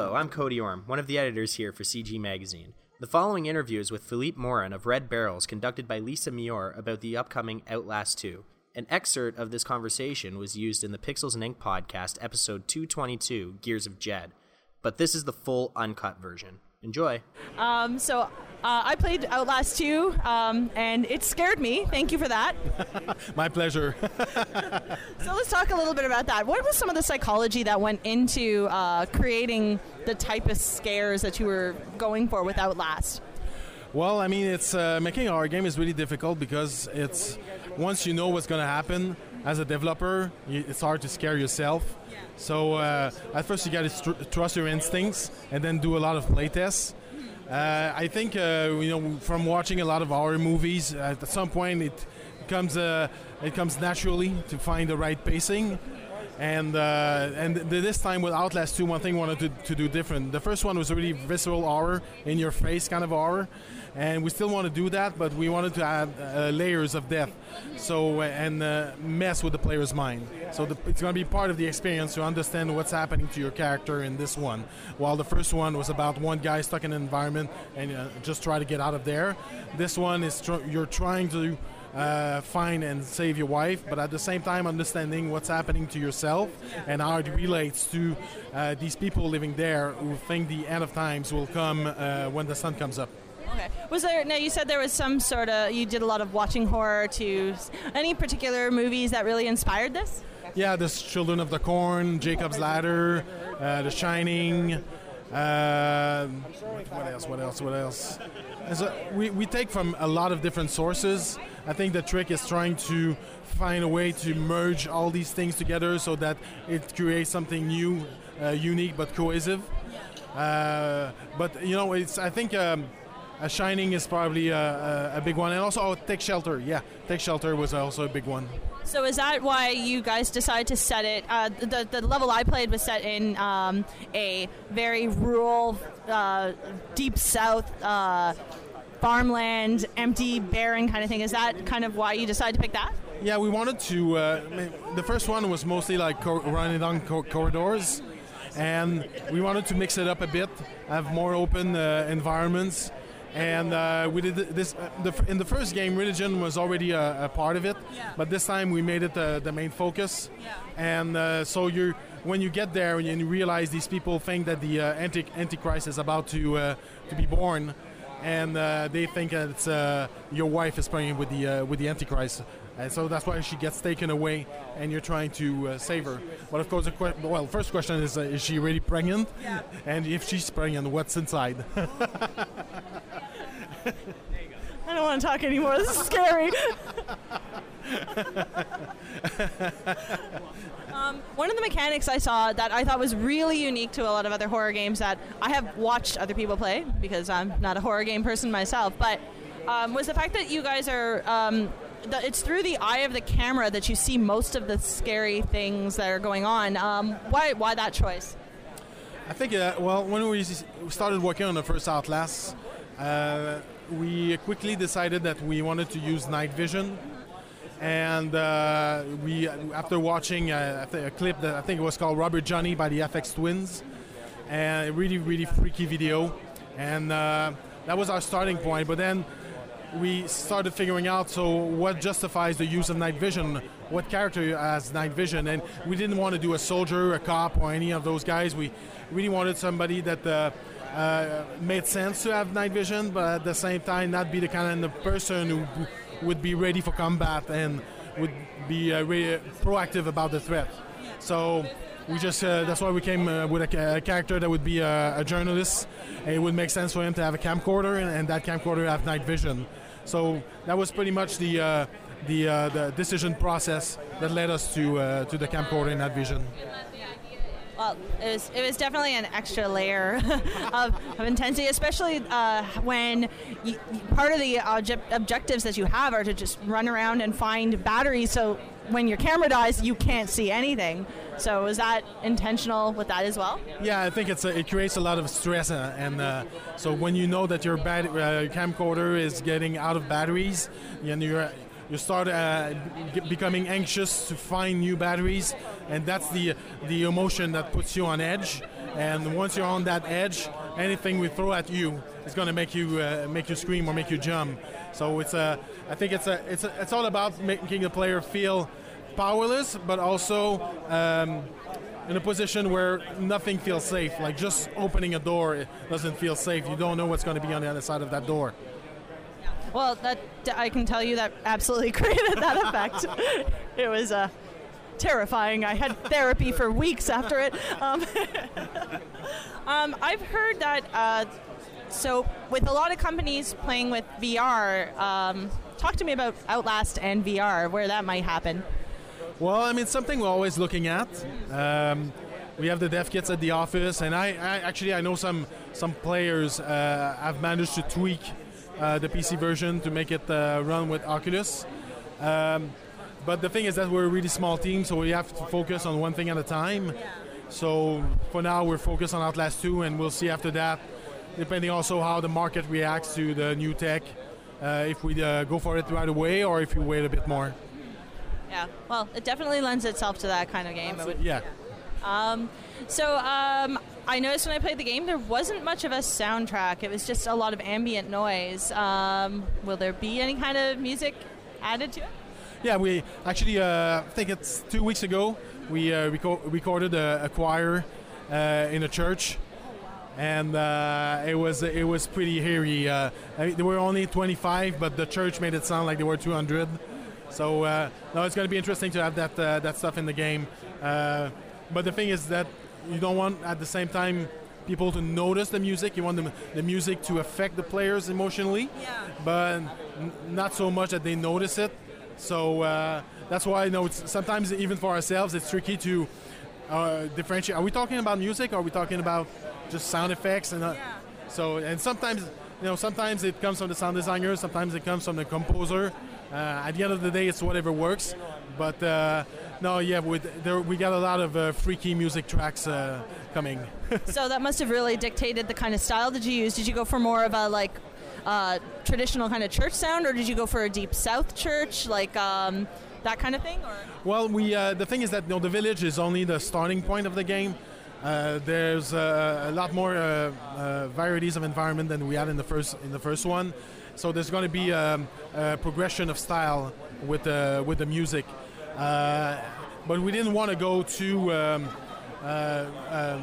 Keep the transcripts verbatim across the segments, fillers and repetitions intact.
Hello, I'm Cody Orm, one of the editors here for C G Magazine. The following interview is with Philippe Morin of Red Barrels, conducted by Lisa Mior about the upcoming Outlast two. An excerpt of this conversation was used in the Pixels and Ink podcast, episode two twenty-two, Gears of Jed. But this is the full uncut version. Enjoy. Um, so uh, I played Outlast two, um, and it scared me. Thank you for that. My pleasure. So let's talk a little bit about that. What was some of the psychology that went into uh, creating the type of scares that you were going for with Outlast? Well, I mean, it's uh, making our game is really difficult because it's once you know what's going to happen as a developer, it's hard to scare yourself. So uh, at first you got to tr- trust your instincts and then do a lot of playtests. Uh, I think uh, you know from watching a lot of horror movies, at some point it comes uh, it comes naturally to find the right pacing. And uh, and th- this time with Outlast two, one thing I wanted to, to do different. The first one was really visceral horror, in your face kind of horror, and we still want to do that, but we wanted to add uh, layers of death, so and uh, mess with the player's mind. So the, it's going to be part of the experience to understand what's happening to your character in this one. While the first one was about one guy stuck in an environment and uh, just try to get out of there, this one is tr- you're trying to. Uh, find and save your wife, but at the same time understanding what's happening to yourself and how it relates to uh, these people living there who think the end of times will come uh, when the sun comes up. Okay. Was there? Now you said there was some sort of. You did a lot of watching horror. To any particular movies that really inspired this? Yeah, this Children of the Corn, Jacob's Ladder, uh, The Shining. Uh, what else? What else? What else? So we we take from a lot of different sources. I think the trick is trying to find a way to merge all these things together so that it creates something new, uh, unique but cohesive. Uh, but you know, it's I think um, a Shining is probably a, a, a big one, and also oh, Take Shelter. Yeah, Take Shelter was also a big one. So is that why you guys decided to set it? Uh, the the level I played was set in um, a very rural, uh, deep south uh, farmland, empty, barren kind of thing. Is that kind of why you decided to pick that? Yeah, we wanted to. Uh, the first one was mostly like cor- running down cor- corridors, and we wanted to mix it up a bit, have more open uh, environments. And uh, we did this uh, the, in the first game. Religion was already a, a part of it, yeah. But this time we made it uh, the main focus. Yeah. And uh, so you, when you get there and you realize these people think that the uh, anti Antichrist is about to uh, to be born, and uh, they think that it's, uh, your wife is playing with the uh, with the Antichrist, and so that's why she gets taken away, and you're trying to uh, save her. But of course, the que- well, first question is: uh, is she really pregnant? Yeah. And if she's pregnant, what's inside? I don't want to talk anymore. This is scary. um, one of the mechanics I saw that I thought was really unique to a lot of other horror games that I have watched other people play because I'm not a horror game person myself, but um, was the fact that you guys are... Um, the, it's through the eye of the camera that you see most of the scary things that are going on. Um, why, why that choice? I think, uh, well, when we started working on the first Outlast... Uh, we quickly decided that we wanted to use night vision, and uh, we, after watching a, a clip that I think it was called Rubber Johnny by the Aphex Twins, and a really, really freaky video, and uh, that was our starting point. But then we started figuring out, so what justifies the use of night vision? What character has night vision? And we didn't want to do a soldier, a cop, or any of those guys. We really wanted somebody that... Uh, Uh, made sense to have night vision, but at the same time not be the kind of person who b- would be ready for combat and would be uh, really proactive about the threat. So we just uh, that's why we came uh, with a, a character that would be uh, a journalist, and it would make sense for him to have a camcorder, and, and that camcorder have night vision. So that was pretty much the uh, the, uh, the decision process that led us to uh, to the camcorder and night vision. Well, it was, it was definitely an extra layer of, of intensity, especially uh, when you, part of the obje- objectives that you have are to just run around and find batteries so when your camera dies, you can't see anything. So is that intentional with that as well? Yeah, I think it's a, it creates a lot of stress. Uh, and uh, so when you know that your bat- uh, camcorder is getting out of batteries, and you're... You start uh, g- becoming anxious to find new batteries, and that's the the emotion that puts you on edge. and once you're on that edge, anything we throw at you is going to make you uh, make you scream or make you jump. So it's a, I think it's a, it's a, it's all about making the player feel powerless, but also um, in a position where nothing feels safe. Like just opening a door, it doesn't feel safe. You don't know what's going to be on the other side of that door. Well, that I can tell you that absolutely created that effect. It was uh, terrifying. I had therapy for weeks after it. Um, um, I've heard that, uh, so with a lot of companies playing with V R, um, talk to me about Outlast and V R, where that might happen. Well, I mean, it's something we're always looking at. Um, we have the dev kits at the office, and I, I actually, I know some, some players uh, have managed to tweak Uh, the P C version to make it uh, run with Oculus. Um, but the thing is that we're a really small team, so we have to focus on one thing at a time. So for now, we're focused on Outlast two, and we'll see after that, depending also how the market reacts to the new tech, uh, if we uh, go for it right away or if we wait a bit more. Yeah, well, it definitely lends itself to that kind of game. It would, yeah. Um, so um, I noticed when I played the game, there wasn't much of a soundtrack. It was just a lot of ambient noise. Um, will there be any kind of music added to it? Yeah, we actually, uh, I think it's two weeks ago, we uh, reco- recorded a, a choir uh, in a church. And uh, it was it was pretty hairy. Uh, I mean, there were only twenty-five, but the church made it sound like there were two hundred. So uh, no, it's going to be interesting to have that, uh, that stuff in the game. Uh, But the thing is that you don't want, at the same time, people to notice the music. You want the, the music to affect the players emotionally, yeah. but n- not so much that they notice it. So uh, that's why, you know, it's, sometimes even for ourselves, it's tricky to uh, differentiate. Are we talking about music? Or are we talking about just sound effects? And uh, yeah. so, and sometimes, you know, sometimes it comes from the sound designer. Sometimes it comes from the composer. Uh, at the end of the day, it's whatever works. But uh, no, yeah, with, there, we got a lot of uh, freaky music tracks uh, coming. So that must have really dictated the kind of style that you used. Did you go for more of a like uh, traditional kind of church sound, or did you go for a deep south church, like um, that kind of thing? Or? Well, we uh, the thing is that you know, the village is only the starting point of the game. Uh, there's uh, a lot more uh, uh, varieties of environment than we had in the first in the first one. So there's going to be um, a progression of style with the uh, with the music. Uh, but we didn't want to go too, um, uh, um,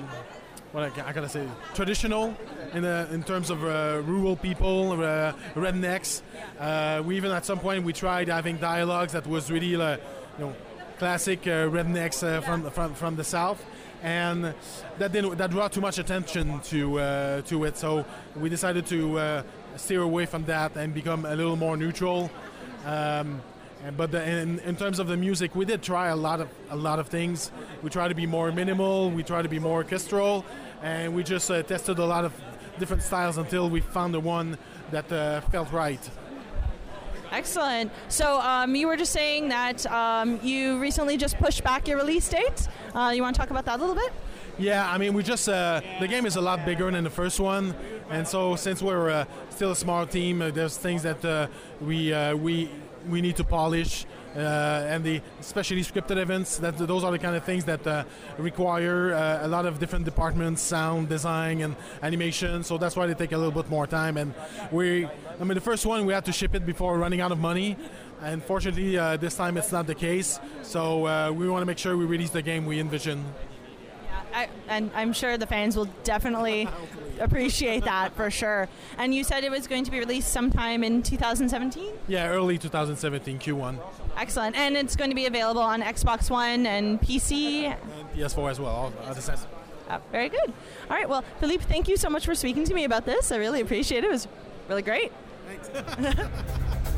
what I, I gotta say, traditional in uh, in terms of uh, rural people, uh, rednecks. Uh, we even at some point we tried having dialogues that was really, uh, you know, classic uh, rednecks uh, from from from the south, and that didn't that draw too much attention to uh, to it. So we decided to uh, steer away from that and become a little more neutral. Um, But the, in, in terms of the music, we did try a lot of a lot of things. We tried to be more minimal. We tried to be more orchestral, and we just uh, tested a lot of different styles until we found the one that uh, felt right. Excellent. So um, you were just saying that um, you recently just pushed back your release date. Uh, you want to talk about that a little bit? Yeah, I mean, we just uh, the game is a lot bigger than the first one, and so since we're uh, still a small team, uh, there's things that uh, we uh, we. we need to polish, uh, and the especially scripted events, that those are the kind of things that uh, require uh, a lot of different departments, sound design and animation, so that's why they take a little bit more time. And we, I mean, the first one we had to ship it before running out of money, and fortunately uh, this time it's not the case, so uh, we want to make sure we release the game we envision. I, and I'm sure the fans will definitely appreciate that, for sure. And you said it was going to be released sometime in two thousand seventeen? Yeah, early two thousand seventeen, Q one. Excellent. And it's going to be available on Xbox One and P C? And P S four as well. P S four. Oh, very good. All right, well, Philippe, thank you so much for speaking to me about this. I really appreciate it. It was really great. Thanks.